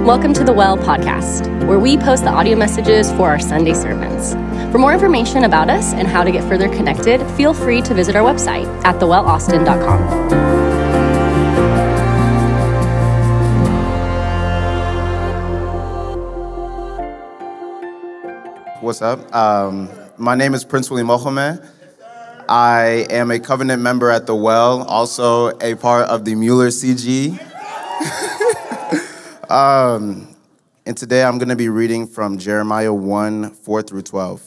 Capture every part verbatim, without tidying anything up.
Welcome to The Well Podcast, where we post the audio messages for our Sunday sermons. For more information about us and how to get further connected, feel free to visit our website at the well austin dot com. What's up? Um, my name is Prince William Mohammed. I am a covenant member at The Well, also a part of the Mueller C G. Um, and today I'm going to be reading from Jeremiah one, four through twelve.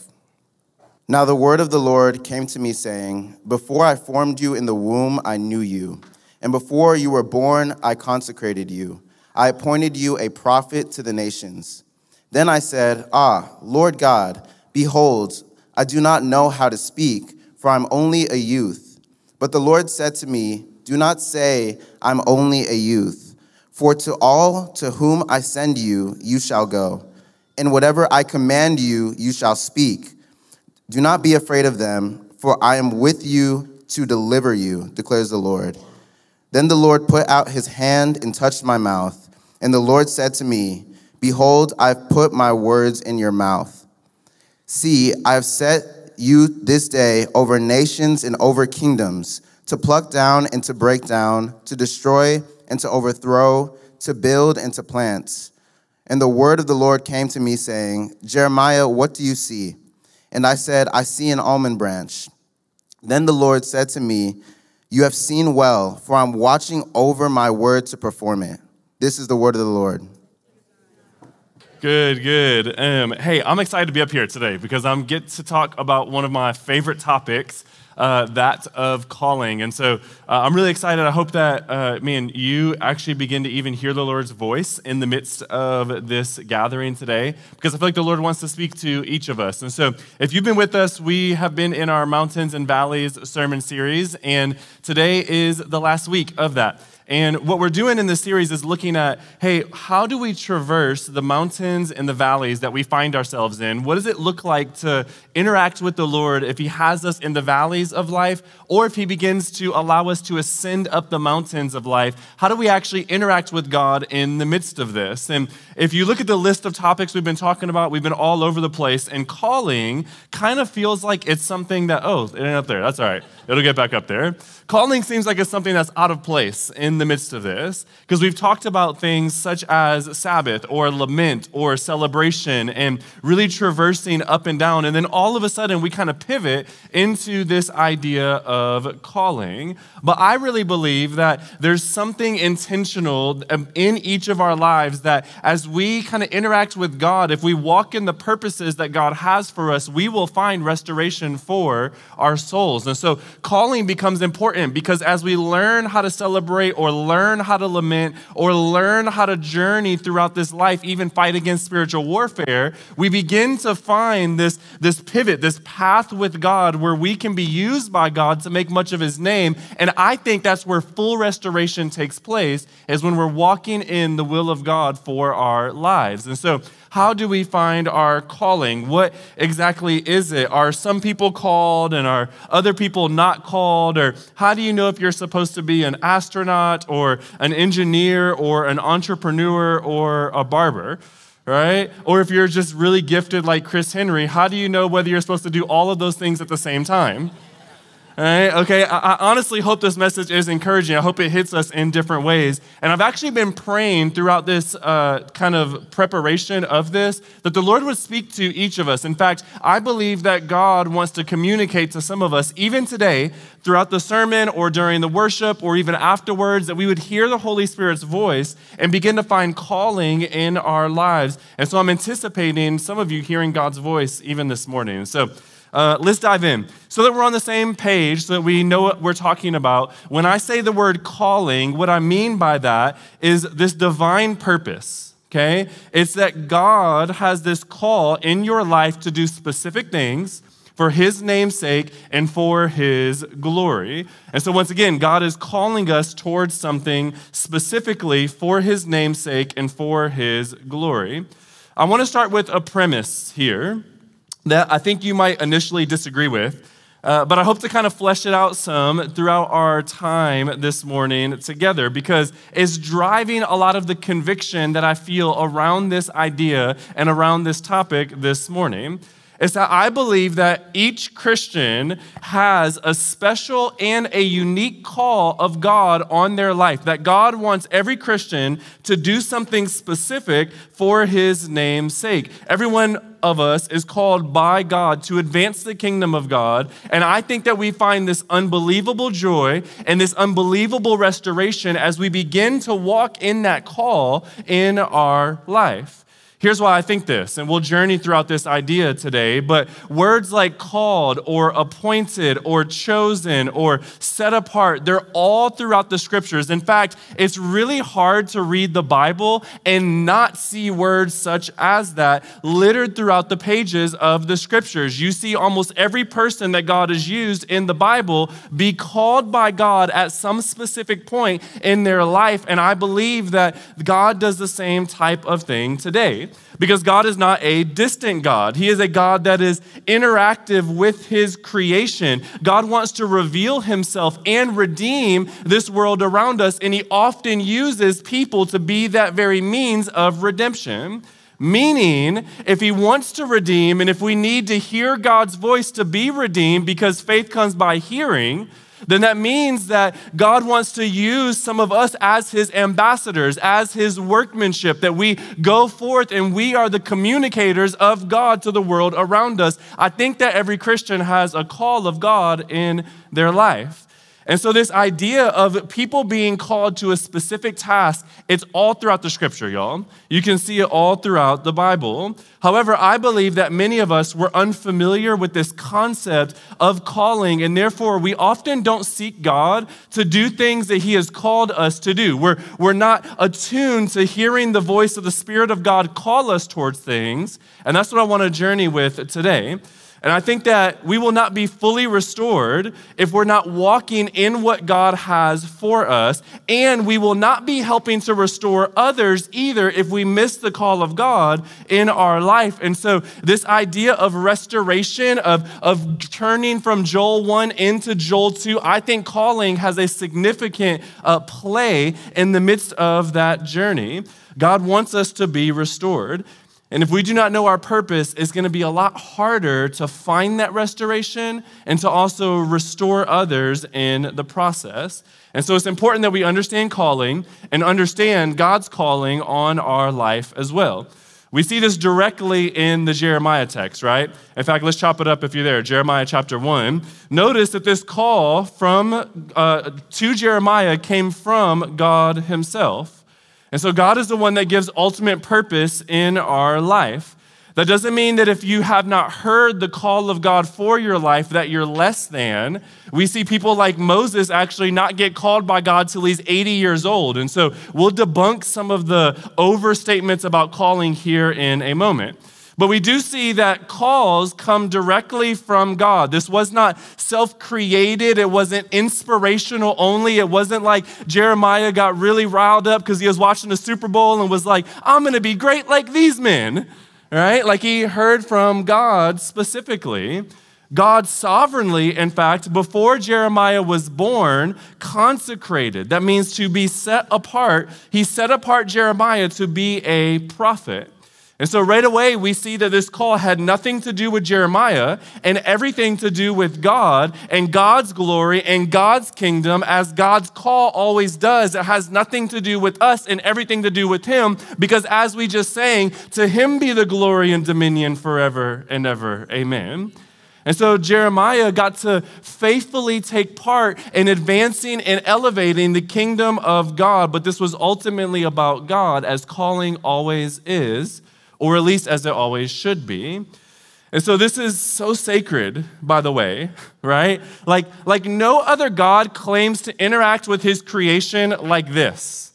Now the word of the Lord came to me saying, before I formed you in the womb, I knew you. And before you were born, I consecrated you. I appointed you a prophet to the nations. Then I said, ah, Lord God, behold, I do not know how to speak, for I'm only a youth. But the Lord said to me, do not say, I'm only a youth. For to all to whom I send you, you shall go. And whatever I command you, you shall speak. Do not be afraid of them, for I am with you to deliver you, declares the Lord. Then the Lord put out his hand and touched my mouth. And the Lord said to me, behold, I've put my words in your mouth. See, I have set you this day over nations and over kingdoms, to pluck down and to break down, to destroy and to overthrow, to build and to plant. And the word of the Lord came to me saying, Jeremiah, what do you see? And I said, I see an almond branch. Then the Lord said to me, you have seen well, for I'm watching over my word to perform it. This is the word of the Lord. Good, good. Um, hey, I'm excited to be up here today because I'm get to talk about one of my favorite topics, Uh, that of calling. And so uh, I'm really excited. I hope that, uh, man, you actually begin to even hear the Lord's voice in the midst of this gathering today, because I feel like the Lord wants to speak to each of us. And so if you've been with us, we have been in our Mountains and Valleys sermon series, and today is the last week of that. And what we're doing in this series is looking at, hey, how do we traverse the mountains and the valleys that we find ourselves in? What does it look like to interact with the Lord if he has us in the valleys of life, or if he begins to allow us to ascend up the mountains of life? How do we actually interact with God in the midst of this? And if you look at the list of topics we've been talking about, we've been all over the place, and calling kind of feels like it's something that, oh, it ain't up there, that's all right, it'll get back up there. Calling seems like it's something that's out of place in in the midst of this, because we've talked about things such as Sabbath or lament or celebration and really traversing up and down. And then all of a sudden we kind of pivot into this idea of calling. But I really believe that there's something intentional in each of our lives that as we kind of interact with God, if we walk in the purposes that God has for us, we will find restoration for our souls. And so calling becomes important, because as we learn how to celebrate or Or learn how to lament, or learn how to journey throughout this life, even fight against spiritual warfare, we begin to find this, this pivot, this path with God where we can be used by God to make much of his name. And I think that's where full restoration takes place, is when we're walking in the will of God for our lives. And so how do we find our calling? What exactly is it? Are some people called and are other people not called? Or how do you know if you're supposed to be an astronaut or an engineer or an entrepreneur or a barber, right? Or if you're just really gifted like Chris Henry, how do you know whether you're supposed to do all of those things at the same time? All right, okay, I honestly hope this message is encouraging. I hope it hits us in different ways. And I've actually been praying throughout this uh, kind of preparation of this that the Lord would speak to each of us. In fact, I believe that God wants to communicate to some of us, even today, throughout the sermon or during the worship or even afterwards, that we would hear the Holy Spirit's voice and begin to find calling in our lives. And so I'm anticipating some of you hearing God's voice even this morning. So Uh, let's dive in so that we're on the same page, so that we know what we're talking about. When I say the word calling, what I mean by that is this divine purpose, okay? It's that God has this call in your life to do specific things for his name's sake and for his glory. And so once again, God is calling us towards something specifically for his name's sake and for his glory. I want to start with a premise here that I think you might initially disagree with. Uh, but I hope to kind of flesh it out some throughout our time this morning together, because it's driving a lot of the conviction that I feel around this idea and around this topic this morning. It's that I believe that each Christian has a special and a unique call of God on their life, that God wants every Christian to do something specific for his name's sake. Everyone of us is called by God to advance the kingdom of God. And I think that we find this unbelievable joy and this unbelievable restoration as we begin to walk in that call in our life. Here's why I think this, and we'll journey throughout this idea today, but words like called or appointed or chosen or set apart, they're all throughout the scriptures. In fact, it's really hard to read the Bible and not see words such as that littered throughout the pages of the scriptures. You see almost every person that God has used in the Bible be called by God at some specific point in their life, and I believe that God does the same type of thing today. Because God is not a distant God. He is a God that is interactive with his creation. God wants to reveal himself and redeem this world around us, and he often uses people to be that very means of redemption. Meaning, if he wants to redeem, and if we need to hear God's voice to be redeemed, because faith comes by hearing, then that means that God wants to use some of us as his ambassadors, as his workmanship, that we go forth and we are the communicators of God to the world around us. I think that every Christian has a call of God in their life. And so this idea of people being called to a specific task, it's all throughout the scripture, y'all. You can see it all throughout the Bible. However, I believe that many of us were unfamiliar with this concept of calling, and therefore we often don't seek God to do things that he has called us to do. We're, we're not attuned to hearing the voice of the Spirit of God call us towards things, and that's what I want to journey with today. And I think that we will not be fully restored if we're not walking in what God has for us, and we will not be helping to restore others either if we miss the call of God in our life. And so this idea of restoration, of, of turning from Joel one into Joel two, I think calling has a significant uh, play in the midst of that journey. God wants us to be restored. And if we do not know our purpose, it's going to be a lot harder to find that restoration and to also restore others in the process. And so it's important that we understand calling and understand God's calling on our life as well. We see this directly in the Jeremiah text, right? In fact, let's chop it up if you're there. Jeremiah chapter one. Notice that this call from uh, to Jeremiah came from God himself. And so God is the one that gives ultimate purpose in our life. That doesn't mean that if you have not heard the call of God for your life, that you're less than. We see people like Moses actually not get called by God till he's eighty years old. And so we'll debunk some of the overstatements about calling here in a moment. But we do see that calls come directly from God. This was not self-created. It wasn't inspirational only. It wasn't like Jeremiah got really riled up because he was watching the Super Bowl and was like, I'm going to be great like these men, right? Like he heard from God specifically. God sovereignly, in fact, before Jeremiah was born, consecrated. That means to be set apart. He set apart Jeremiah to be a prophet. And so right away, we see that this call had nothing to do with Jeremiah and everything to do with God and God's glory and God's kingdom, as God's call always does. It has nothing to do with us and everything to do with him, because as we just sang, to him be the glory and dominion forever and ever. Amen. And so Jeremiah got to faithfully take part in advancing and elevating the kingdom of God, but this was ultimately about God, as calling always is, or at least as it always should be. And so this is so sacred, by the way, right? Like, like no other God claims to interact with his creation like this.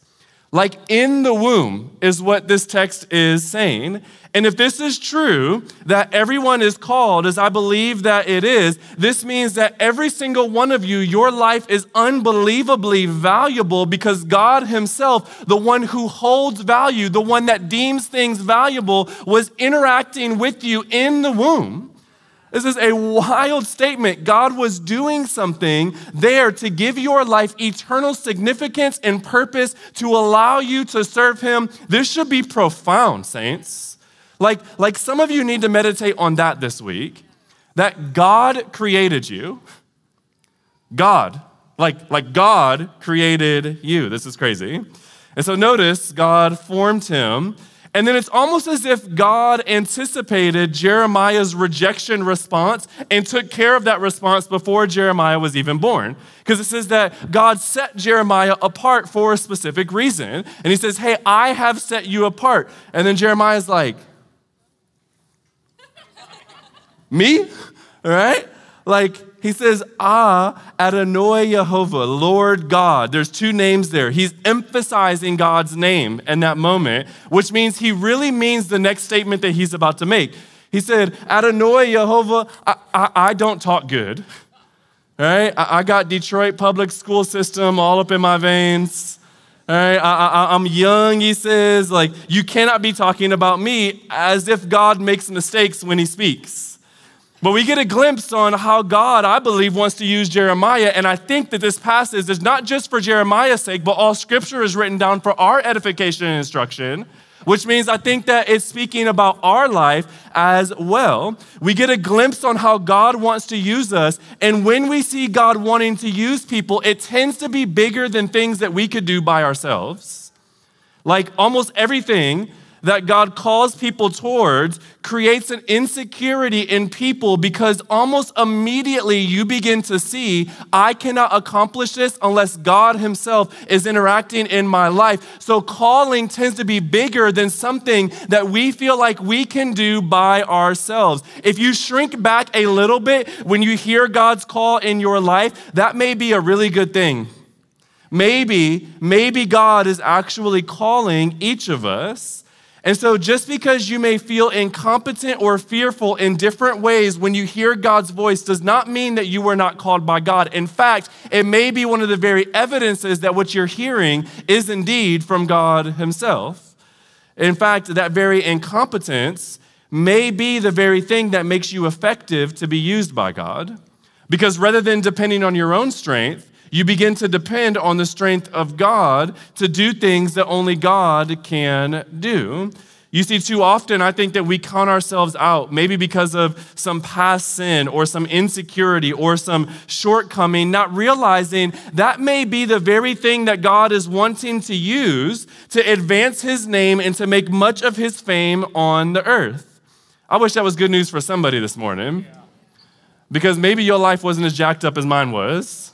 Like in the womb is what this text is saying. And if this is true, that everyone is called, as I believe that it is, this means that every single one of you, your life is unbelievably valuable, because God himself, the one who holds value, the one that deems things valuable, was interacting with you in the womb. This is a wild statement. God was doing something there to give your life eternal significance and purpose to allow you to serve him. This should be profound, saints. Like, like some of you need to meditate on that this week, that God created you. God, like, like God created you. This is crazy. And so notice God formed him. And then it's almost as if God anticipated Jeremiah's rejection response and took care of that response before Jeremiah was even born. Because it says that God set Jeremiah apart for a specific reason. And he says, hey, I have set you apart. And then Jeremiah's like, me? All right? Like, he says, Ah, Adonai Yehovah, Lord God. There's two names there. He's emphasizing God's name in that moment, which means he really means the next statement that he's about to make. He said, Adonai Yehovah, I, I, I don't talk good, all right? I, I got Detroit public school system all up in my veins, all right? I, I, I'm young, he says. Like, you cannot be talking about me, as if God makes mistakes when he speaks. But we get a glimpse on how God, I believe, wants to use Jeremiah. And I think that this passage is not just for Jeremiah's sake, but all scripture is written down for our edification and instruction, which means I think that it's speaking about our life as well. We get a glimpse on how God wants to use us. And when we see God wanting to use people, it tends to be bigger than things that we could do by ourselves. Like almost everything that God calls people towards creates an insecurity in people, because almost immediately you begin to see, I cannot accomplish this unless God himself is interacting in my life. So calling tends to be bigger than something that we feel like we can do by ourselves. If you shrink back a little bit when you hear God's call in your life, that may be a really good thing. Maybe, maybe God is actually calling each of us. And so just because you may feel incompetent or fearful in different ways when you hear God's voice does not mean that you were not called by God. In fact, it may be one of the very evidences that what you're hearing is indeed from God himself. In fact, that very incompetence may be the very thing that makes you effective to be used by God. Because rather than depending on your own strength, you begin to depend on the strength of God to do things that only God can do. You see, too often, I think that we count ourselves out, maybe because of some past sin or some insecurity or some shortcoming, not realizing that may be the very thing that God is wanting to use to advance his name and to make much of his fame on the earth. I wish that was good news for somebody this morning, because maybe your life wasn't as jacked up as mine was.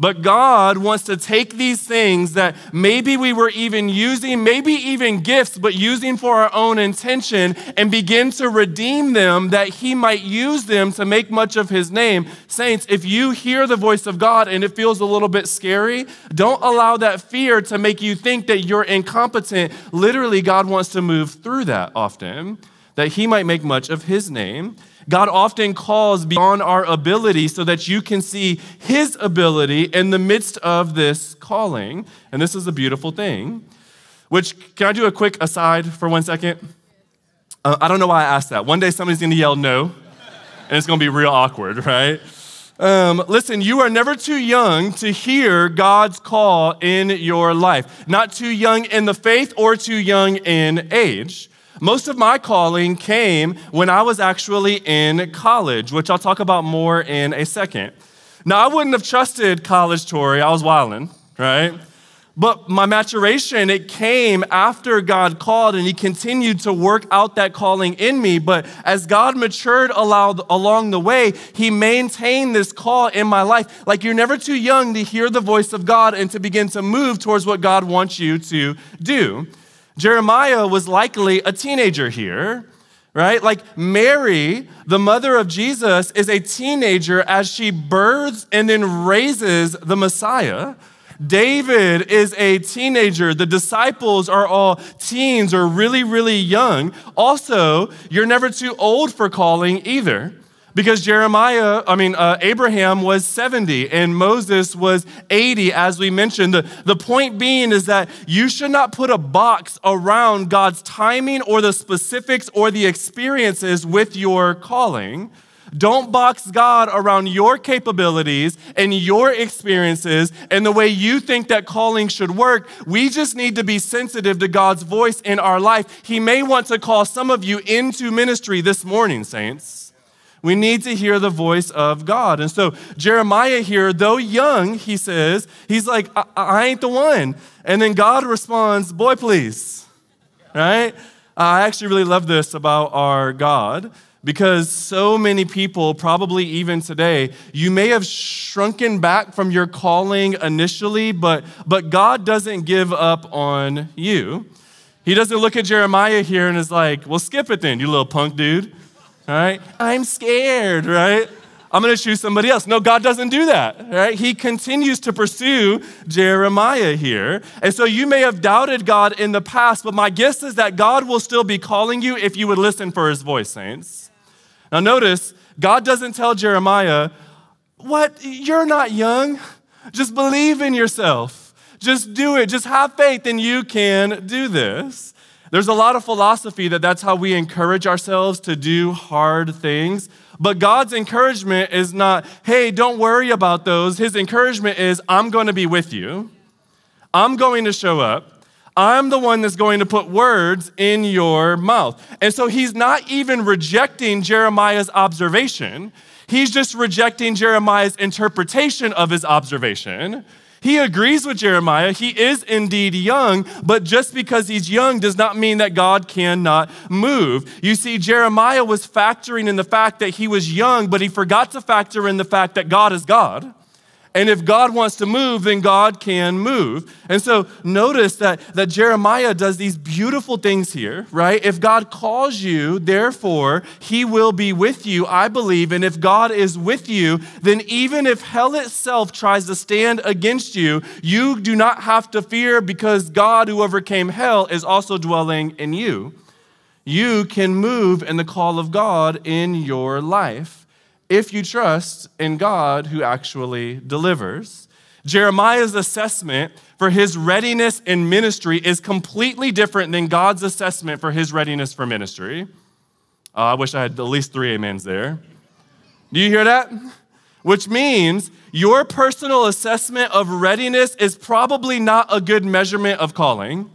But God wants to take these things that maybe we were even using, maybe even gifts, but using for our own intention, and begin to redeem them that he might use them to make much of his name. Saints, if you hear the voice of God and it feels a little bit scary, don't allow that fear to make you think that you're incompetent. Literally, God wants to move through that often, that he might make much of his name. God often calls beyond our ability so that you can see his ability in the midst of this calling. And this is a beautiful thing, which, can I do a quick aside for one second? Uh, I don't know why I asked that. One day somebody's gonna yell no, and it's gonna be real awkward, right? Um, listen, you are never too young to hear God's call in your life. Not too young in the faith or too young in age. Most of my calling came when I was actually in college, which I'll talk about more in a second. Now, I wouldn't have trusted college, Tory. I was wilding, right? But my maturation, it came after God called, and he continued to work out that calling in me. But as God matured along the way, he maintained this call in my life. Like, you're never too young to hear the voice of God and to begin to move towards what God wants you to do. Jeremiah was likely a teenager here, right? Like Mary, the mother of Jesus, is a teenager as she births and then raises the Messiah. David is a teenager. The disciples are all teens or really, really young. Also, you're never too old for calling either. Because Jeremiah, I mean, uh, Abraham was seventy and Moses was eighty, as we mentioned. The, the point being is that you should not put a box around God's timing or the specifics or the experiences with your calling. Don't box God around your capabilities and your experiences and the way you think that calling should work. We just need to be sensitive to God's voice in our life. He may want to call some of you into ministry this morning, saints. We need to hear the voice of God. And so Jeremiah here, though young, he says, he's like, I, I ain't the one. And then God responds, boy, please, right? I actually really love this about our God, because so many people, probably even today, you may have shrunken back from your calling initially, but, but God doesn't give up on you. He doesn't look at Jeremiah here and is like, well, skip it then, you little punk dude. All right? I'm scared, right? I'm going to choose somebody else. No, God doesn't do that, right? He continues to pursue Jeremiah here. And so you may have doubted God in the past, but my guess is that God will still be calling you if you would listen for his voice, saints. Now notice, God doesn't tell Jeremiah, what, you're not young. Just believe in yourself. Just do it. Just have faith and you can do this. There's a lot of philosophy that that's how we encourage ourselves to do hard things. But God's encouragement is not, hey, don't worry about those. His encouragement is, I'm going to be with you. I'm going to show up. I'm the one that's going to put words in your mouth. And so he's not even rejecting Jeremiah's observation. He's just rejecting Jeremiah's interpretation of his observation. He agrees with Jeremiah. He is indeed young, but just because he's young does not mean that God cannot move. You see, Jeremiah was factoring in the fact that he was young, but he forgot to factor in the fact that God is God. And if God wants to move, then God can move. And so notice that, that Jeremiah does these beautiful things here, right? If God calls you, therefore, he will be with you, I believe. And if God is with you, then even if hell itself tries to stand against you, you do not have to fear because God, who overcame hell, is also dwelling in you. You can move in the call of God in your life, if you trust in God who actually delivers. Jeremiah's assessment for his readiness in ministry is completely different than God's assessment for his readiness for ministry. Uh, I wish I had at least three amens there. Do you hear that? Which means your personal assessment of readiness is probably not a good measurement of calling.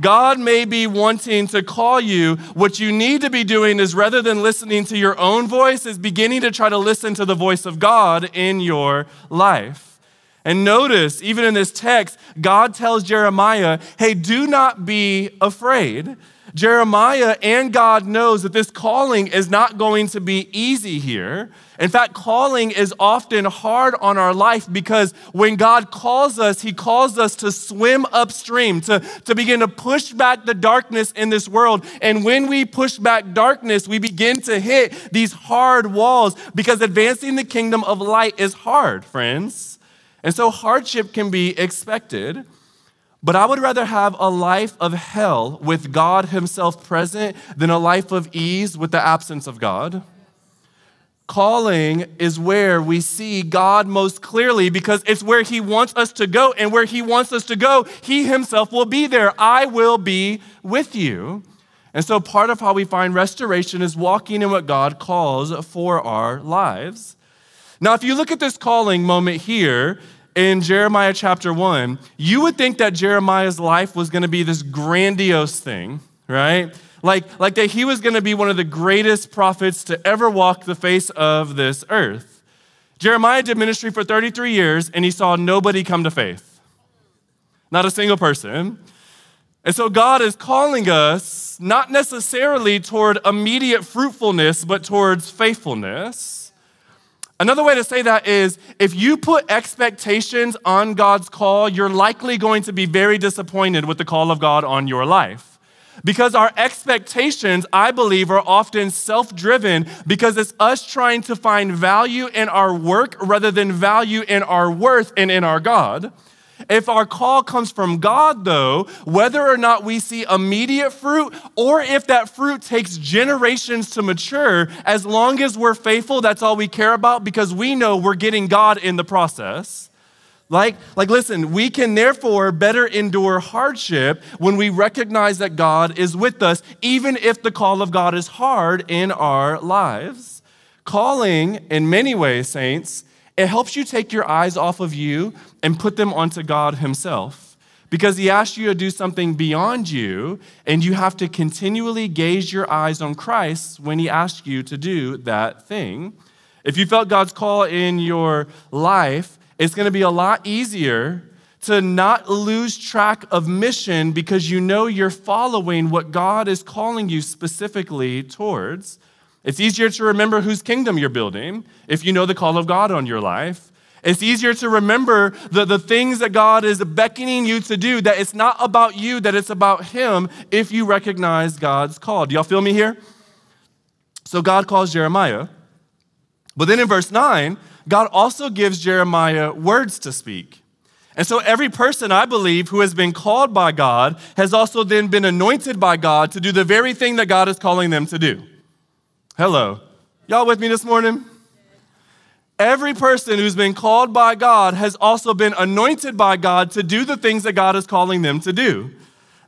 God may be wanting to call you. What you need to be doing is, rather than listening to your own voice, is beginning to try to listen to the voice of God in your life. And notice, even in this text, God tells Jeremiah, hey, do not be afraid. Jeremiah and God knows that this calling is not going to be easy here. In fact, calling is often hard on our life because when God calls us, he calls us to swim upstream, to, to begin to push back the darkness in this world. And when we push back darkness, we begin to hit these hard walls because advancing the kingdom of light is hard, friends. And so hardship can be expected. But I would rather have a life of hell with God himself present than a life of ease with the absence of God. Calling is where we see God most clearly because it's where he wants us to go, and where he wants us to go, he himself will be there. I will be with you. And so part of how we find restoration is walking in what God calls for our lives. Now, if you look at this calling moment here, in Jeremiah chapter one, you would think that Jeremiah's life was going to be this grandiose thing, right? Like, like that he was going to be one of the greatest prophets to ever walk the face of this earth. Jeremiah did ministry for thirty-three years, and he saw nobody come to faith. Not a single person. And so God is calling us not necessarily toward immediate fruitfulness, but towards faithfulness. Another way to say that is, if you put expectations on God's call, you're likely going to be very disappointed with the call of God on your life. Because our expectations, I believe, are often self-driven because it's us trying to find value in our work rather than value in our worth and in our God. If our call comes from God, though, whether or not we see immediate fruit or if that fruit takes generations to mature, as long as we're faithful, that's all we care about because we know we're getting God in the process. Like, like, listen, we can therefore better endure hardship when we recognize that God is with us, even if the call of God is hard in our lives. Calling, in many ways, saints, it helps you take your eyes off of you and put them onto God himself, because he asked you to do something beyond you, and you have to continually gaze your eyes on Christ when he asks you to do that thing. If you felt God's call in your life, it's going to be a lot easier to not lose track of mission because you know you're following what God is calling you specifically towards. It's easier to remember whose kingdom you're building if you know the call of God on your life. It's easier to remember the, the things that God is beckoning you to do, that it's not about you, that it's about him, if you recognize God's call. Do y'all feel me here? So God calls Jeremiah. But then in verse nine, God also gives Jeremiah words to speak. And so every person, I believe, who has been called by God has also then been anointed by God to do the very thing that God is calling them to do. Hello. Y'all with me this morning? Every person who's been called by God has also been anointed by God to do the things that God is calling them to do.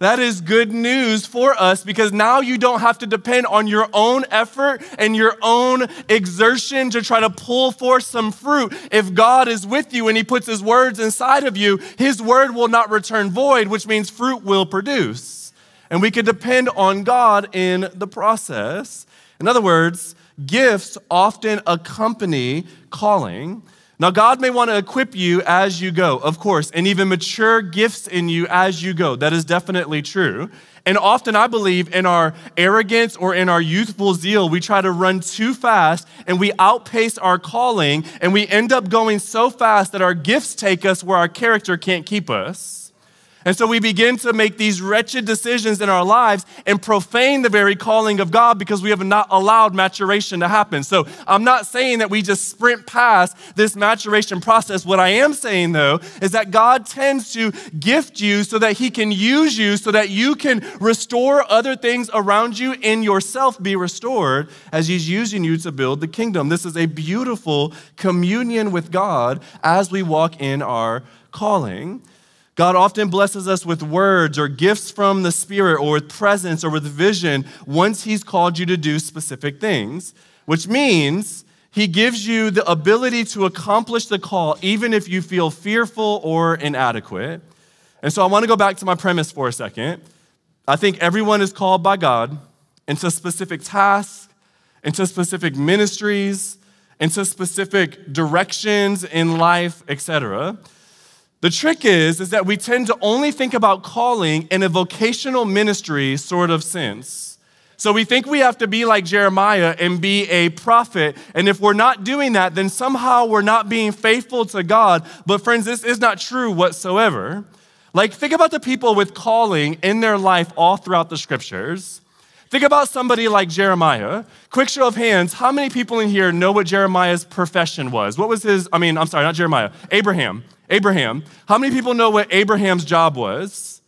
That is good news for us, because now you don't have to depend on your own effort and your own exertion to try to pull forth some fruit. If God is with you and he puts his words inside of you, his word will not return void, which means fruit will produce. And we can depend on God in the process. In other words, gifts often accompany calling. Now, God may want to equip you as you go, of course, and even mature gifts in you as you go. That is definitely true. And often, I believe, in our arrogance or in our youthful zeal, we try to run too fast and we outpace our calling, and we end up going so fast that our gifts take us where our character can't keep us. And so we begin to make these wretched decisions in our lives and profane the very calling of God because we have not allowed maturation to happen. So I'm not saying that we just sprint past this maturation process. What I am saying, though, is that God tends to gift you so that he can use you so that you can restore other things around you and yourself be restored as he's using you to build the kingdom. This is a beautiful communion with God as we walk in our calling. God often blesses us with words or gifts from the Spirit or with presence or with vision once he's called you to do specific things, which means he gives you the ability to accomplish the call even if you feel fearful or inadequate. And so I want to go back to my premise for a second. I think everyone is called by God into specific tasks, into specific ministries, into specific directions in life, et cetera. The trick is, is that we tend to only think about calling in a vocational ministry sort of sense. So we think we have to be like Jeremiah and be a prophet. And if we're not doing that, then somehow we're not being faithful to God. But friends, this is not true whatsoever. Like, think about the people with calling in their life all throughout the scriptures. Think about somebody like Jeremiah. Quick show of hands, how many people in here know what Jeremiah's profession was? What was his, I mean, I'm sorry, not Jeremiah, Abraham. Abraham. How many people know what Abraham's job was?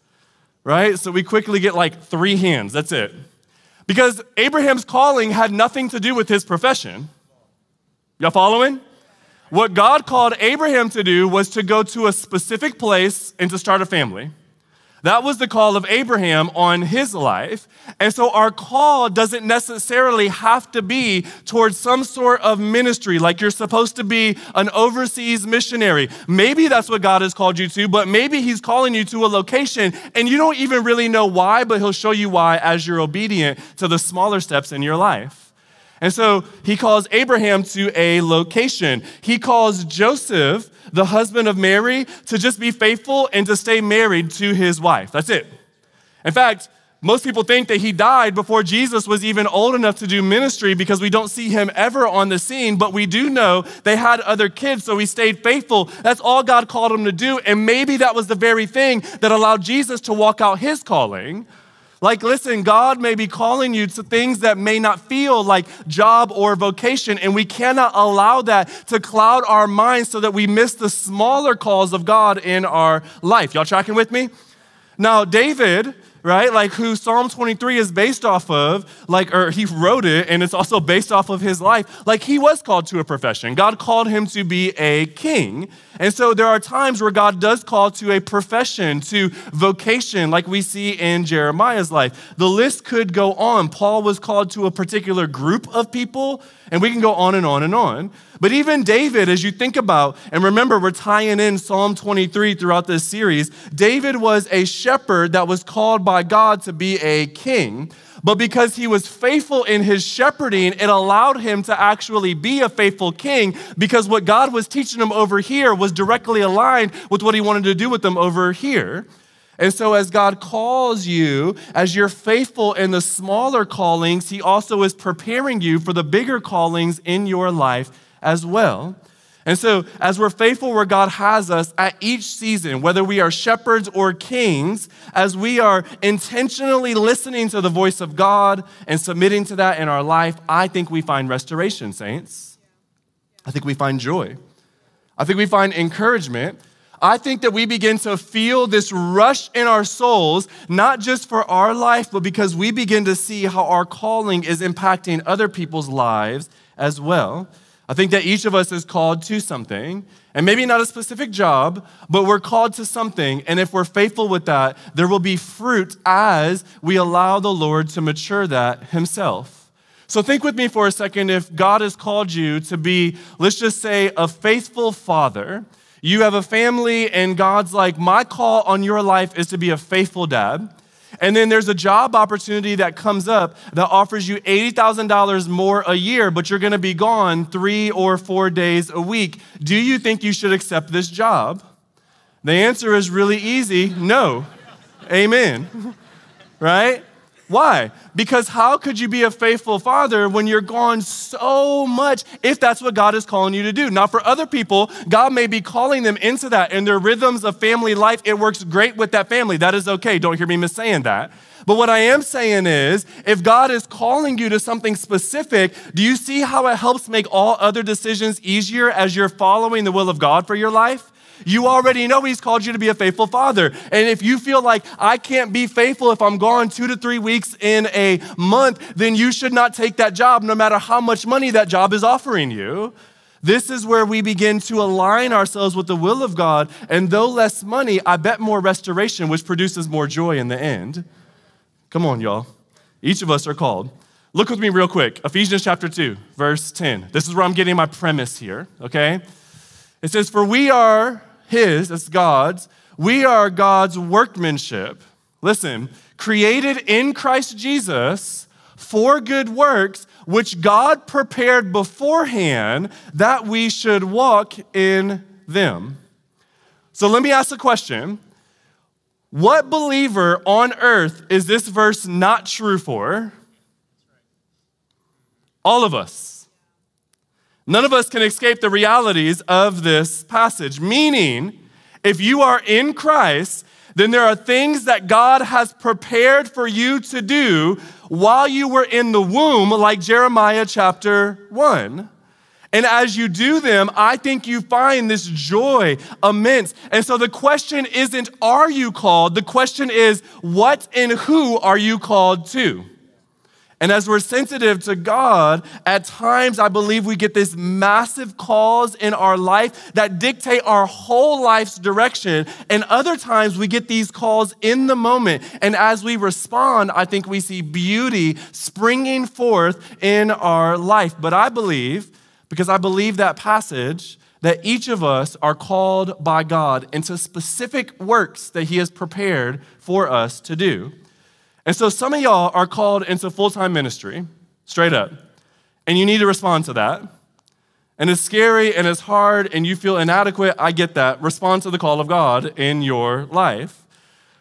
Right? So we quickly get like three hands. That's it. Because Abraham's calling had nothing to do with his profession. Y'all following? What God called Abraham to do was to go to a specific place and to start a family. That was the call of Abraham on his life. And so our call doesn't necessarily have to be towards some sort of ministry, like you're supposed to be an overseas missionary. Maybe that's what God has called you to, but maybe he's calling you to a location and you don't even really know why, but he'll show you why as you're obedient to the smaller steps in your life. And so he calls Abraham to a location. He calls Joseph, the husband of Mary, to just be faithful and to stay married to his wife. That's it. In fact, most people think that he died before Jesus was even old enough to do ministry because we don't see him ever on the scene, but we do know they had other kids, so he stayed faithful. That's all God called him to do, and maybe that was the very thing that allowed Jesus to walk out his calling. Like, listen, God may be calling you to things that may not feel like job or vocation, and we cannot allow that to cloud our minds so that we miss the smaller calls of God in our life. Y'all tracking with me? Now, David, right, like who Psalm twenty-three is based off of, like, or he wrote it, and it's also based off of his life. Like, he was called to a profession. God called him to be a king. And so there are times where God does call to a profession, to vocation, like we see in Jeremiah's life. The list could go on. Paul was called to a particular group of people, And we can go on and on and on. But even David, as you think about, and remember, we're tying in Psalm twenty-three throughout this series, David was a shepherd that was called by God to be a king. But because he was faithful in his shepherding, it allowed him to actually be a faithful king, because what God was teaching him over here was directly aligned with what he wanted to do with them over here. And so as God calls you, as you're faithful in the smaller callings, he also is preparing you for the bigger callings in your life as well. And so as we're faithful where God has us at each season, whether we are shepherds or kings, as we are intentionally listening to the voice of God and submitting to that in our life, I think we find restoration, saints. I think we find joy. I think we find encouragement. I think that we begin to feel this rush in our souls, not just for our life, but because we begin to see how our calling is impacting other people's lives as well. I think that each of us is called to something, and maybe not a specific job, but we're called to something. And if we're faithful with that, there will be fruit as we allow the Lord to mature that himself. So think with me for a second. If God has called you to be, let's just say, a faithful father, you have a family and God's like, my call on your life is to be a faithful dad. And then there's a job opportunity that comes up that offers you eighty thousand dollars more a year, but you're going to be gone three or four days a week. Do you think you should accept this job? The answer is really easy. No. Amen. Right? Why? Because how could you be a faithful father when you're gone so much if that's what God is calling you to do? Now, for other people, God may be calling them into that and their rhythms of family life. It works great with that family. That is okay. Don't hear me miss saying that. But what I am saying is, if God is calling you to something specific, do you see how it helps make all other decisions easier as you're following the will of God for your life? You already know he's called you to be a faithful father. And if you feel like I can't be faithful if I'm gone two to three weeks in a month, then you should not take that job no matter how much money that job is offering you. This is where we begin to align ourselves with the will of God. And though less money, I bet more restoration, which produces more joy in the end. Come on, y'all. Each of us are called. Look with me real quick. Ephesians chapter two, verse ten. This is where I'm getting my premise here, okay? It says, for we are... His, that's God's, we are God's workmanship. Listen, created in Christ Jesus for good works, which God prepared beforehand that we should walk in them. So let me ask a question. What believer on earth is this verse not true for? All of us. None of us can escape the realities of this passage, meaning if you are in Christ, then there are things that God has prepared for you to do while you were in the womb, like Jeremiah chapter one. And as you do them, I think you find this joy immense. And so the question isn't, are you called? The question is, what and who are you called to? And as we're sensitive to God, at times I believe we get this massive calls in our life that dictate our whole life's direction. And other times we get these calls in the moment. And as we respond, I think we see beauty springing forth in our life. But I believe, because I believe that passage, that each of us are called by God into specific works that he has prepared for us to do. And so some of y'all are called into full-time ministry, straight up, and you need to respond to that. And it's scary and it's hard and you feel inadequate. I get that. Respond to the call of God in your life.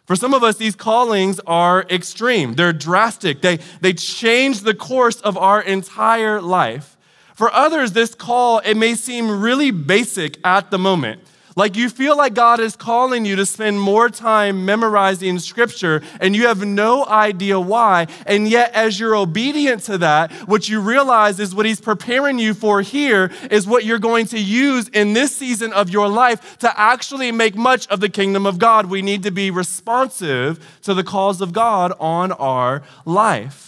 For some of us, these callings are extreme. They're drastic. They, they change the course of our entire life. For others, this call, it may seem really basic at the moment. Like you feel like God is calling you to spend more time memorizing scripture and you have no idea why. And yet as you're obedient to that, what you realize is what he's preparing you for here is what you're going to use in this season of your life to actually make much of the kingdom of God. We need to be responsive to the calls of God on our life.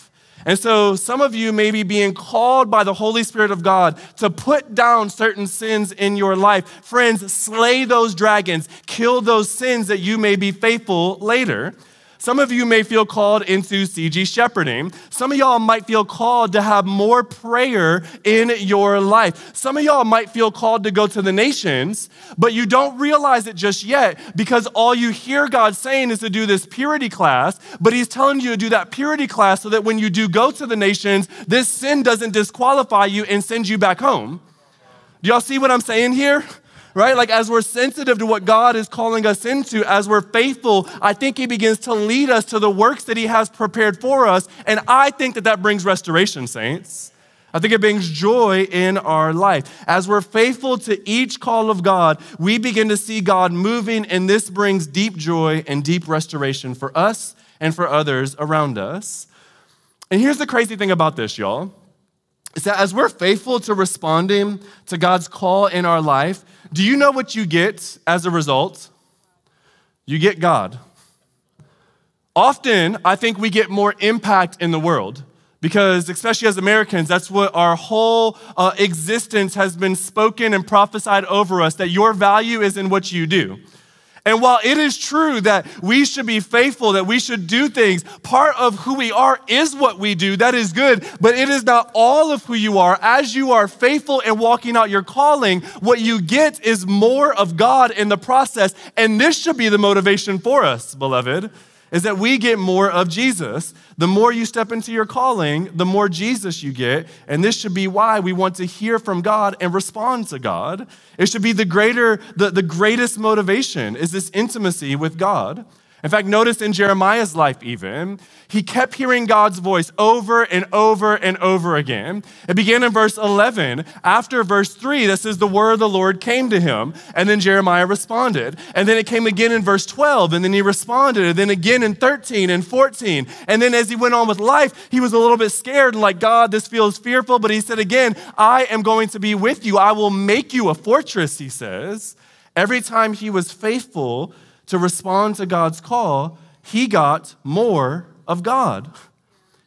And so some of you may be being called by the Holy Spirit of God to put down certain sins in your life. Friends, slay those dragons, kill those sins that you may be faithful later. Some of you may feel called into C G shepherding. Some of y'all might feel called to have more prayer in your life. Some of y'all might feel called to go to the nations, but you don't realize it just yet because all you hear God saying is to do this purity class, but he's telling you to do that purity class so that when you do go to the nations, this sin doesn't disqualify you and send you back home. Do y'all see what I'm saying here? Right? Like as we're sensitive to what God is calling us into, as we're faithful, I think he begins to lead us to the works that he has prepared for us. And I think that that brings restoration, saints. I think it brings joy in our life. As we're faithful to each call of God, we begin to see God moving, and this brings deep joy and deep restoration for us and for others around us. And here's the crazy thing about this, y'all. Is that as we're faithful to responding to God's call in our life, do you know what you get as a result? You get God. Often, I think we get more impact in the world because, especially as Americans, that's what our whole uh, existence has been spoken and prophesied over us, that your value is in what you do. And while it is true that we should be faithful, that we should do things, part of who we are is what we do. That is good, but it is not all of who you are. As you are faithful and walking out your calling, what you get is more of God in the process. And this should be the motivation for us, beloved, is that we get more of Jesus. The more you step into your calling, the more Jesus you get. And this should be why we want to hear from God and respond to God. It should be the greater, the, the greatest motivation is this intimacy with God. In fact, notice in Jeremiah's life even, he kept hearing God's voice over and over and over again. It began in verse eleven. After verse three, this is the word of the Lord came to him. And then Jeremiah responded. And then it came again in verse twelve. And then he responded. And then again in thirteen and fourteen. And then as he went on with life, he was a little bit scared and like, God, this feels fearful. But he said again, I am going to be with you. I will make you a fortress, he says. Every time he was faithful to respond to God's call, he got more of God.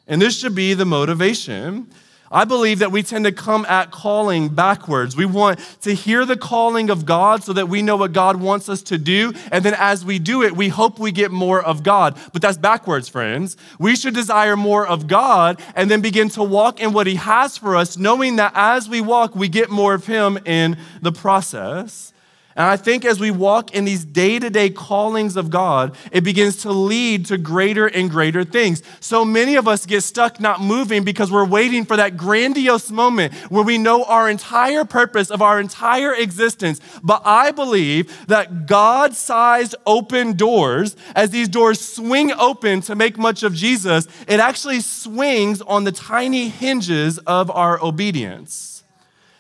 And this should be the motivation. I believe that we tend to come at calling backwards. We want to hear the calling of God so that we know what God wants us to do. And then as we do it, we hope we get more of God. But that's backwards, friends. We should desire more of God and then begin to walk in what he has for us, knowing that as we walk, we get more of him in the process. And I think as we walk in these day-to-day callings of God, it begins to lead to greater and greater things. So many of us get stuck not moving because we're waiting for that grandiose moment where we know our entire purpose of our entire existence. But I believe that God-sized open doors, as these doors swing open to make much of Jesus, it actually swings on the tiny hinges of our obedience.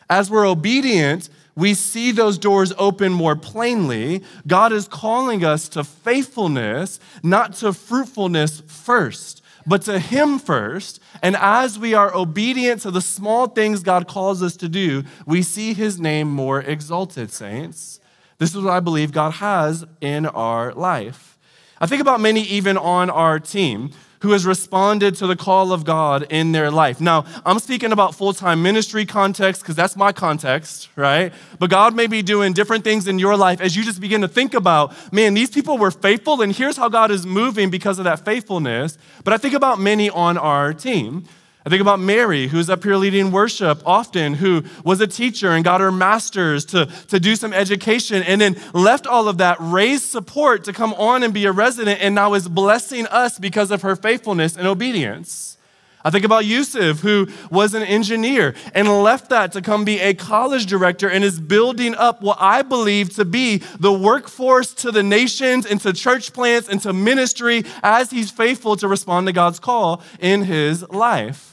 As we're obedient, we see those doors open more plainly. God is calling us to faithfulness, not to fruitfulness first, but to him first. And as we are obedient to the small things God calls us to do, we see his name more exalted, saints. This is what I believe God has in our life. I think about many even on our team who has responded to the call of God in their life. Now, I'm speaking about full-time ministry context because that's my context, right? But God may be doing different things in your life as you just begin to think about, man, these people were faithful and here's how God is moving because of that faithfulness. But I think about many on our team. I think about Mary, who's up here leading worship often, who was a teacher and got her master's to, to do some education and then left all of that, raised support to come on and be a resident, and now is blessing us because of her faithfulness and obedience. I think about Yusuf, who was an engineer and left that to come be a college director and is building up what I believe to be the workforce to the nations and to church plants and to ministry as he's faithful to respond to God's call in his life.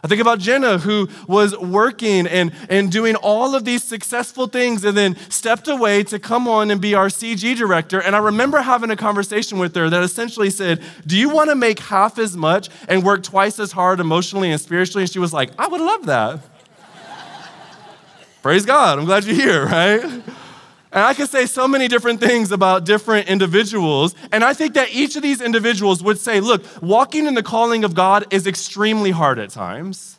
I think about Jenna, who was working and, and doing all of these successful things and then stepped away to come on and be our C G director. And I remember having a conversation with her that essentially said, do you want to make half as much and work twice as hard emotionally and spiritually? And she was like, I would love that. Praise God. I'm glad you're here, right? And I could say so many different things about different individuals. And I think that each of these individuals would say, look, walking in the calling of God is extremely hard at times.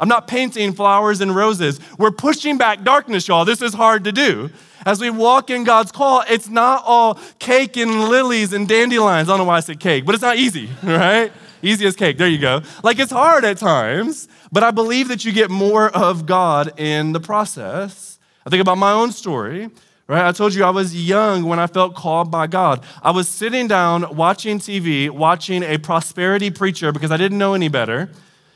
I'm not painting flowers and roses. We're pushing back darkness, y'all. This is hard to do. As we walk in God's call, it's not all cake and lilies and dandelions. I don't know why I said cake, but it's not easy, right? Easy as cake, there you go. Like, it's hard at times, but I believe that you get more of God in the process. I think about my own story, right? I told you I was young when I felt called by God. I was sitting down watching T V, watching a prosperity preacher because I didn't know any better.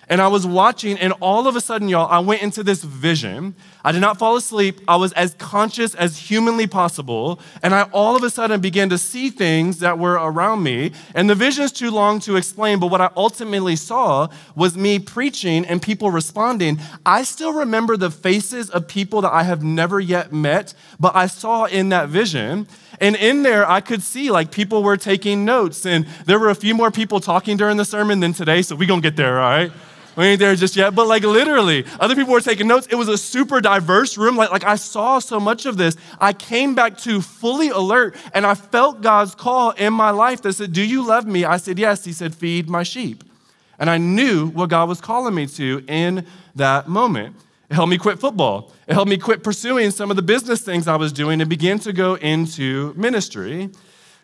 And I was watching, and all of a sudden, y'all, I went into this vision. I did not fall asleep. I was as conscious as humanly possible. And I all of a sudden began to see things that were around me. And the vision's too long to explain, but what I ultimately saw was me preaching and people responding. I still remember the faces of people that I have never yet met, but I saw in that vision. And in there, I could see like people were taking notes, and there were a few more people talking during the sermon than today, so we're gonna get there, all right? We ain't there just yet, but like literally, other people were taking notes. It was a super diverse room. Like, like I saw so much of this. I came back to fully alert, and I felt God's call in my life that said, "Do you love me?" I said, "Yes." He said, "Feed my sheep." And I knew what God was calling me to in that moment. It helped me quit football. It helped me quit pursuing some of the business things I was doing and begin to go into ministry.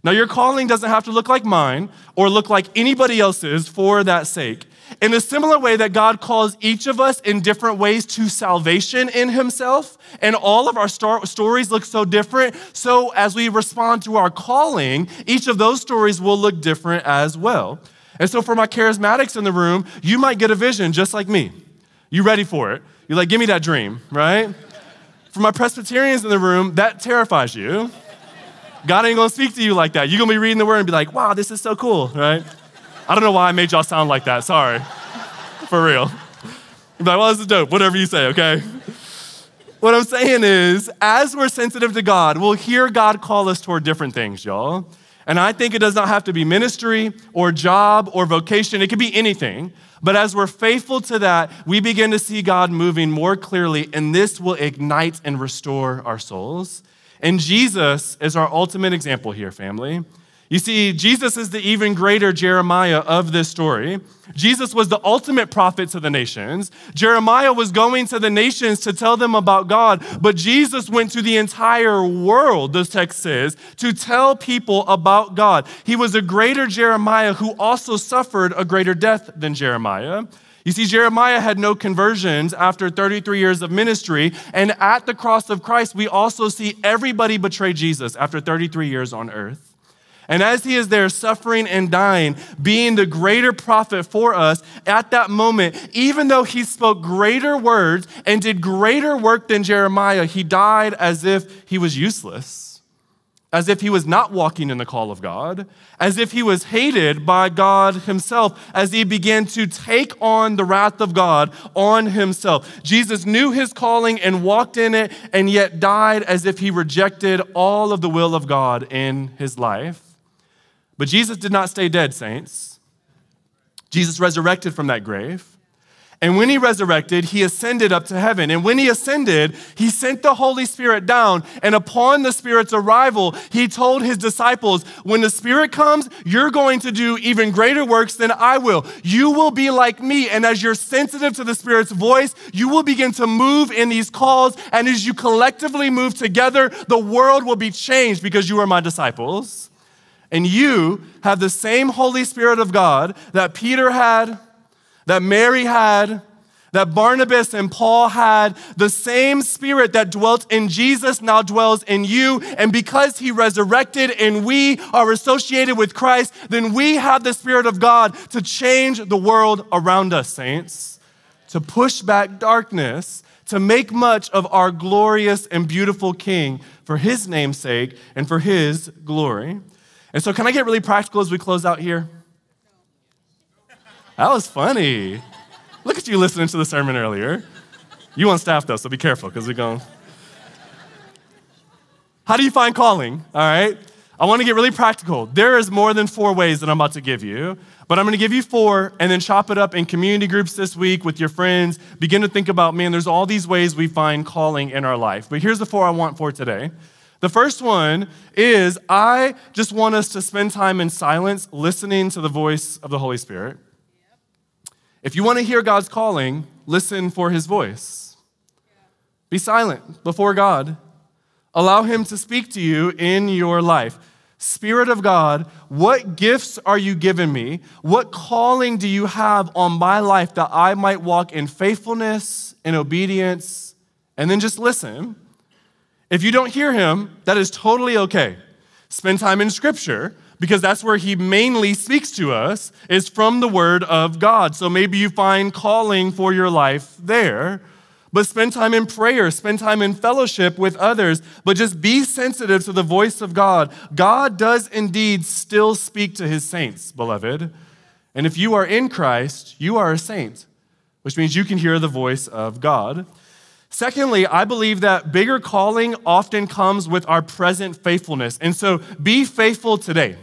Now, your calling doesn't have to look like mine or look like anybody else's for that sake. In a similar way that God calls each of us in different ways to salvation in himself, and all of our star- stories look so different, so as we respond to our calling, each of those stories will look different as well. And so for my charismatics in the room, you might get a vision just like me. You ready for it? You're like, give me that dream, right? For my Presbyterians in the room, that terrifies you. God ain't gonna speak to you like that. You're gonna be reading the word and be like, wow, this is so cool, right? I don't know why I made y'all sound like that, sorry. For real. You'd be like, well, this is dope, whatever you say, okay? What I'm saying is, as we're sensitive to God, we'll hear God call us toward different things, y'all. And I think it does not have to be ministry or job or vocation, it could be anything. But as we're faithful to that, we begin to see God moving more clearly, and this will ignite and restore our souls. And Jesus is our ultimate example here, family. You see, Jesus is the even greater Jeremiah of this story. Jesus was the ultimate prophet to the nations. Jeremiah was going to the nations to tell them about God, but Jesus went to the entire world, the text says, to tell people about God. He was a greater Jeremiah who also suffered a greater death than Jeremiah. You see, Jeremiah had no conversions after thirty-three years of ministry, and at the cross of Christ, we also see everybody betray Jesus after thirty-three years on earth. And as he is there suffering and dying, being the greater prophet for us, at that moment, even though he spoke greater words and did greater work than Jeremiah, he died as if he was useless, as if he was not walking in the call of God, as if he was hated by God himself, as he began to take on the wrath of God on himself. Jesus knew his calling and walked in it, and yet died as if he rejected all of the will of God in his life. But Jesus did not stay dead, saints. Jesus resurrected from that grave. And when he resurrected, he ascended up to heaven. And when he ascended, he sent the Holy Spirit down. And upon the Spirit's arrival, he told his disciples, when the Spirit comes, you're going to do even greater works than I will. You will be like me. And as you're sensitive to the Spirit's voice, you will begin to move in these calls. And as you collectively move together, the world will be changed because you are my disciples. And you have the same Holy Spirit of God that Peter had, that Mary had, that Barnabas and Paul had. The same Spirit that dwelt in Jesus now dwells in you. And because he resurrected and we are associated with Christ, then we have the Spirit of God to change the world around us, saints, to push back darkness, to make much of our glorious and beautiful King for his name's sake and for his glory. And so can I get really practical as we close out here? That was funny. Look at you listening to the sermon earlier. You on staff though, so be careful because we're going. How do you find calling, all right? I want to get really practical. There is more than four ways that I'm about to give you, but I'm going to give you four and then chop it up in community groups this week with your friends. Begin to think about, man, there's all these ways we find calling in our life. But here's the four I want for today. The first one is I just want us to spend time in silence listening to the voice of the Holy Spirit. Yep. If you want to hear God's calling, listen for his voice. Be silent before God. Allow him to speak to you in your life. Spirit of God, what gifts are you giving me? What calling do you have on my life that I might walk in faithfulness and obedience? And then just listen. If you don't hear him, that is totally okay. Spend time in Scripture, because that's where he mainly speaks to us, is from the Word of God. So maybe you find calling for your life there. But spend time in prayer, spend time in fellowship with others, but just be sensitive to the voice of God. God does indeed still speak to his saints, beloved. And if you are in Christ, you are a saint, which means you can hear the voice of God. Secondly, I believe that bigger calling often comes with our present faithfulness. And so be faithful today,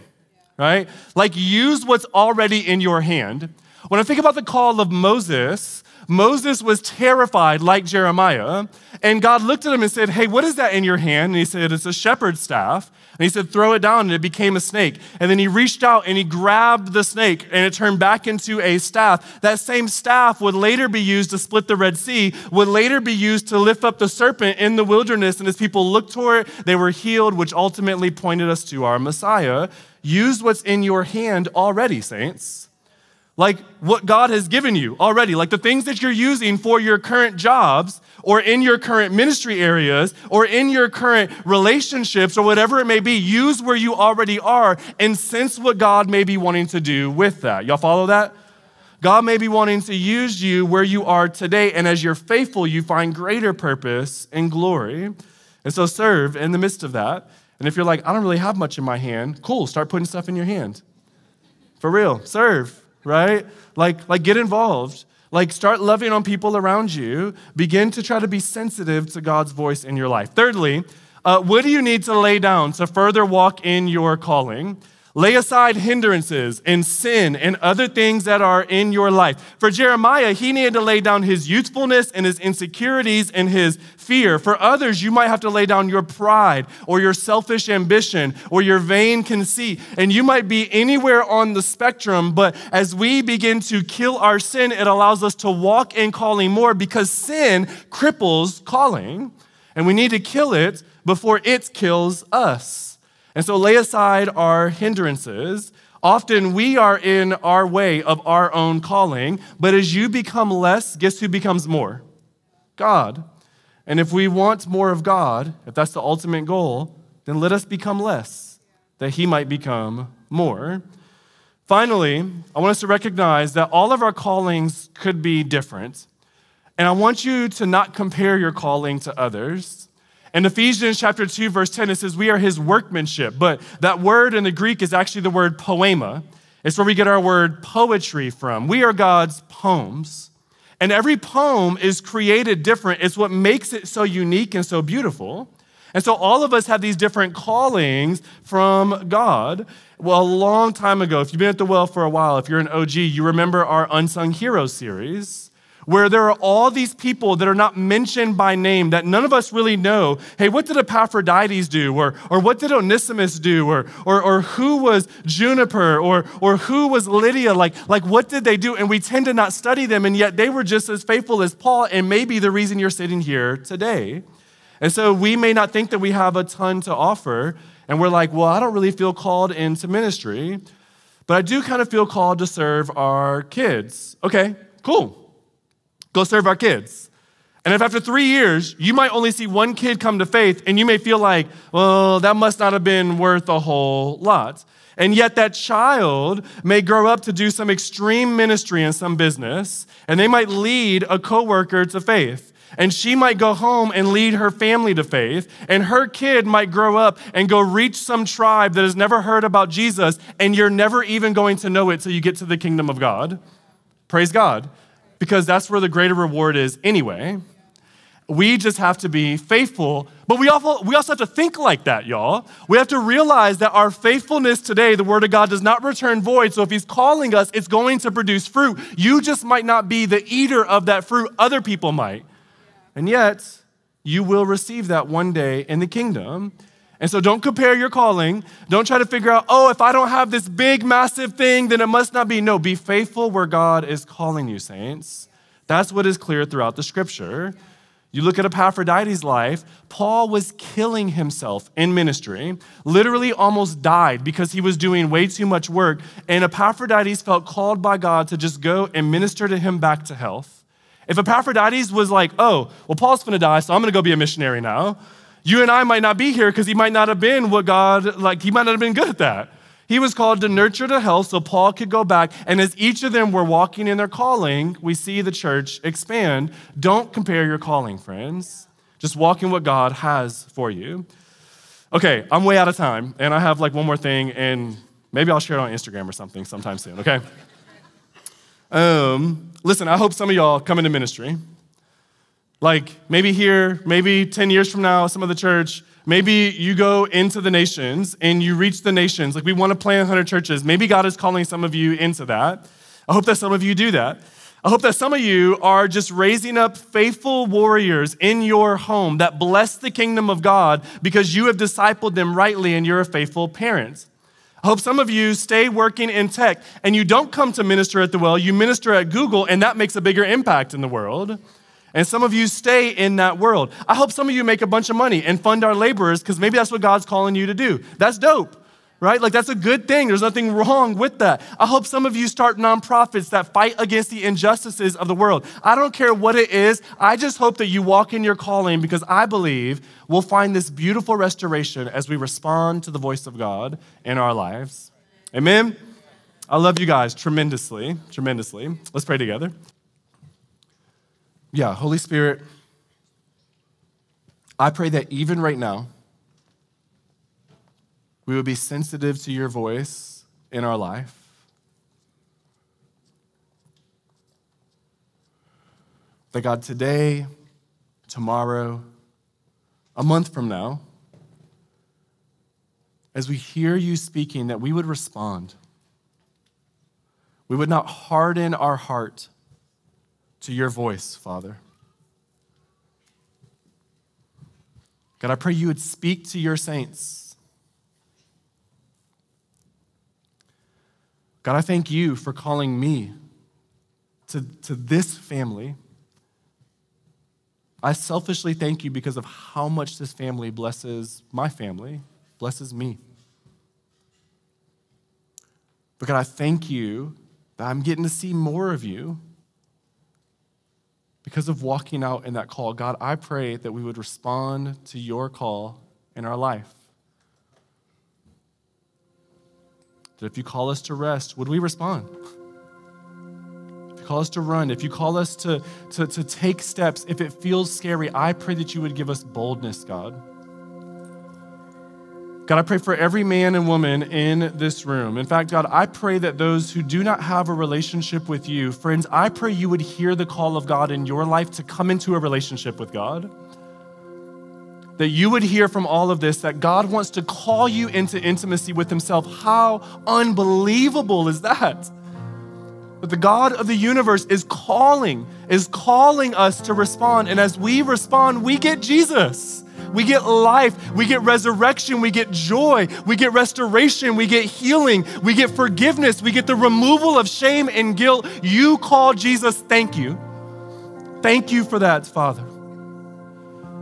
right? Like, use what's already in your hand. When I think about the call of Moses, Moses was terrified like Jeremiah, and God looked at him and said, hey, what is that in your hand? And he said, it's a shepherd's staff. And he said, throw it down, and it became a snake. And then he reached out and he grabbed the snake, and it turned back into a staff. That same staff would later be used to split the Red Sea, would later be used to lift up the serpent in the wilderness. And as people looked toward it, they were healed, which ultimately pointed us to our Messiah. Use what's in your hand already, saints. Like what God has given you already, like the things that you're using for your current jobs or in your current ministry areas or in your current relationships or whatever it may be, use where you already are and sense what God may be wanting to do with that. Y'all follow that? God may be wanting to use you where you are today, and as you're faithful, you find greater purpose and glory. And so serve in the midst of that. And if you're like, I don't really have much in my hand, cool, start putting stuff in your hand. For real, serve. Right? Like, like get involved. Like, start loving on people around you. Begin to try to be sensitive to God's voice in your life. Thirdly, uh, what do you need to lay down to further walk in your calling? Lay aside hindrances and sin and other things that are in your life. For Jeremiah, he needed to lay down his youthfulness and his insecurities and his fear. For others, you might have to lay down your pride or your selfish ambition or your vain conceit. And you might be anywhere on the spectrum, but as we begin to kill our sin, it allows us to walk in calling more, because sin cripples calling, and we need to kill it before it kills us. And so lay aside our hindrances. Often we are in our way of our own calling, but as you become less, guess who becomes more? God. And if we want more of God, if that's the ultimate goal, then let us become less, that he might become more. Finally, I want us to recognize that all of our callings could be different. And I want you to not compare your calling to others. In Ephesians chapter two, verse ten, it says, we are his workmanship. But that word in the Greek is actually the word poema. It's where we get our word poetry from. We are God's poems. And every poem is created different. It's what makes it so unique and so beautiful. And so all of us have these different callings from God. Well, a long time ago, if you've been at The Well for a while, if you're an O G, you remember our Unsung Heroes series, where there are all these people that are not mentioned by name, that none of us really know. Hey, what did Epaphroditus do? Or, or what did Onesimus do? Or, or, or who was Juniper? Or, or who was Lydia? Like, like, what did they do? And we tend to not study them, and yet they were just as faithful as Paul, and maybe the reason you're sitting here today. And so we may not think that we have a ton to offer, and we're like, well, I don't really feel called into ministry, but I do kind of feel called to serve our kids. Okay, cool. Go serve our kids. And if after three years, you might only see one kid come to faith, and you may feel like, well, that must not have been worth a whole lot. And yet that child may grow up to do some extreme ministry in some business, and they might lead a coworker to faith. And she might go home and lead her family to faith, and her kid might grow up and go reach some tribe that has never heard about Jesus, and you're never even going to know it till you get to the kingdom of God. Praise God. Because that's where the greater reward is anyway. We just have to be faithful, but we also, we also have to think like that, y'all. We have to realize that our faithfulness today, the word of God does not return void, so if he's calling us, it's going to produce fruit. You just might not be the eater of that fruit. Other people might. And yet, you will receive that one day in the kingdom. And so don't compare your calling. Don't try to figure out, oh, if I don't have this big, massive thing, then it must not be. No, be faithful where God is calling you, saints. That's what is clear throughout the scripture. You look at Epaphroditus' life, Paul was killing himself in ministry, literally almost died because he was doing way too much work. And Epaphroditus felt called by God to just go and minister to him back to health. If Epaphroditus was like, oh, well, Paul's gonna die, so I'm gonna go be a missionary now. You and I might not be here because he might not have been what God, like he might not have been good at that. He was called to nurture to health so Paul could go back. And as each of them were walking in their calling, we see the church expand. Don't compare your calling, friends. Just walk in what God has for you. Okay, I'm way out of time. And I have like one more thing, and maybe I'll share it on Instagram or something sometime soon, okay? Um, listen, I hope some of y'all come into ministry. Like maybe here, maybe ten years from now, some of the church, maybe you go into the nations and you reach the nations. Like we want to plant one hundred churches. Maybe God is calling some of you into that. I hope that some of you do that. I hope that some of you are just raising up faithful warriors in your home that bless the kingdom of God because you have discipled them rightly and you're a faithful parent. I hope some of you stay working in tech and you don't come to minister at The Well, you minister at Google, and that makes a bigger impact in the world. And some of you stay in that world. I hope some of you make a bunch of money and fund our laborers because maybe that's what God's calling you to do. That's dope, right? Like that's a good thing. There's nothing wrong with that. I hope some of you start nonprofits that fight against the injustices of the world. I don't care what it is. I just hope that you walk in your calling because I believe we'll find this beautiful restoration as we respond to the voice of God in our lives. Amen? I love you guys tremendously, tremendously. Let's pray together. Yeah, Holy Spirit, I pray that even right now, we would be sensitive to your voice in our life. That God, today, tomorrow, a month from now, as we hear you speaking, that we would respond. We would not harden our heart to your voice, Father. God, I pray you would speak to your saints. God, I thank you for calling me to, to this family. I selfishly thank you because of how much this family blesses my family, blesses me. But God, I thank you that I'm getting to see more of you because of walking out in that call. God, I pray that we would respond to your call in our life. That if you call us to rest, would we respond? If you call us to run, if you call us to, to, to take steps, if it feels scary, I pray that you would give us boldness, God. God, I pray for every man and woman in this room. In fact, God, I pray that those who do not have a relationship with you, friends, I pray you would hear the call of God in your life to come into a relationship with God. That you would hear from all of this that God wants to call you into intimacy with himself. How unbelievable is that? That the God of the universe is calling, is calling us to respond. And as we respond, we get Jesus. We get life, we get resurrection, we get joy, we get restoration, we get healing, we get forgiveness, we get the removal of shame and guilt. You call Jesus, thank you. Thank you for that, Father.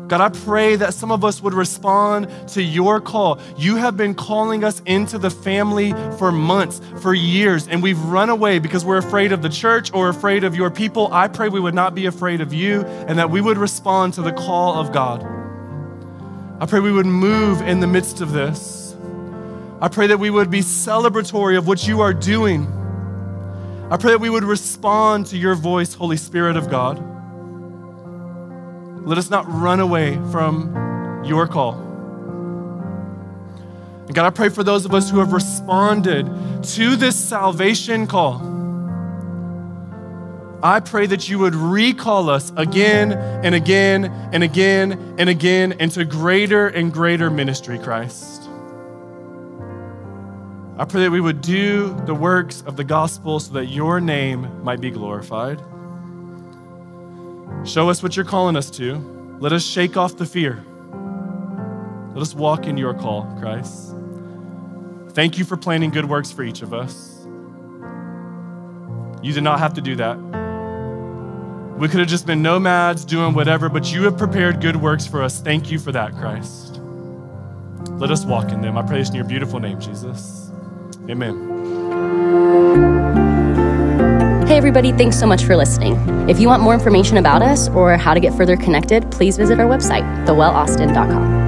God, I pray that some of us would respond to your call. You have been calling us into the family for months, for years, and we've run away because we're afraid of the church or afraid of your people. I pray we would not be afraid of you and that we would respond to the call of God. I pray we would move in the midst of this. I pray that we would be celebratory of what you are doing. I pray that we would respond to your voice, Holy Spirit of God. Let us not run away from your call. And God, I pray for those of us who have responded to this salvation call. I pray that you would recall us again and again and again and again into greater and greater ministry, Christ. I pray that we would do the works of the gospel so that your name might be glorified. Show us what you're calling us to. Let us shake off the fear. Let us walk in your call, Christ. Thank you for planning good works for each of us. You did not have to do that. We could have just been nomads doing whatever, but you have prepared good works for us. Thank you for that, Christ. Let us walk in them. I pray this in your beautiful name, Jesus. Amen. Hey, everybody. Thanks so much for listening. If you want more information about us or how to get further connected, please visit our website, the well austin dot com.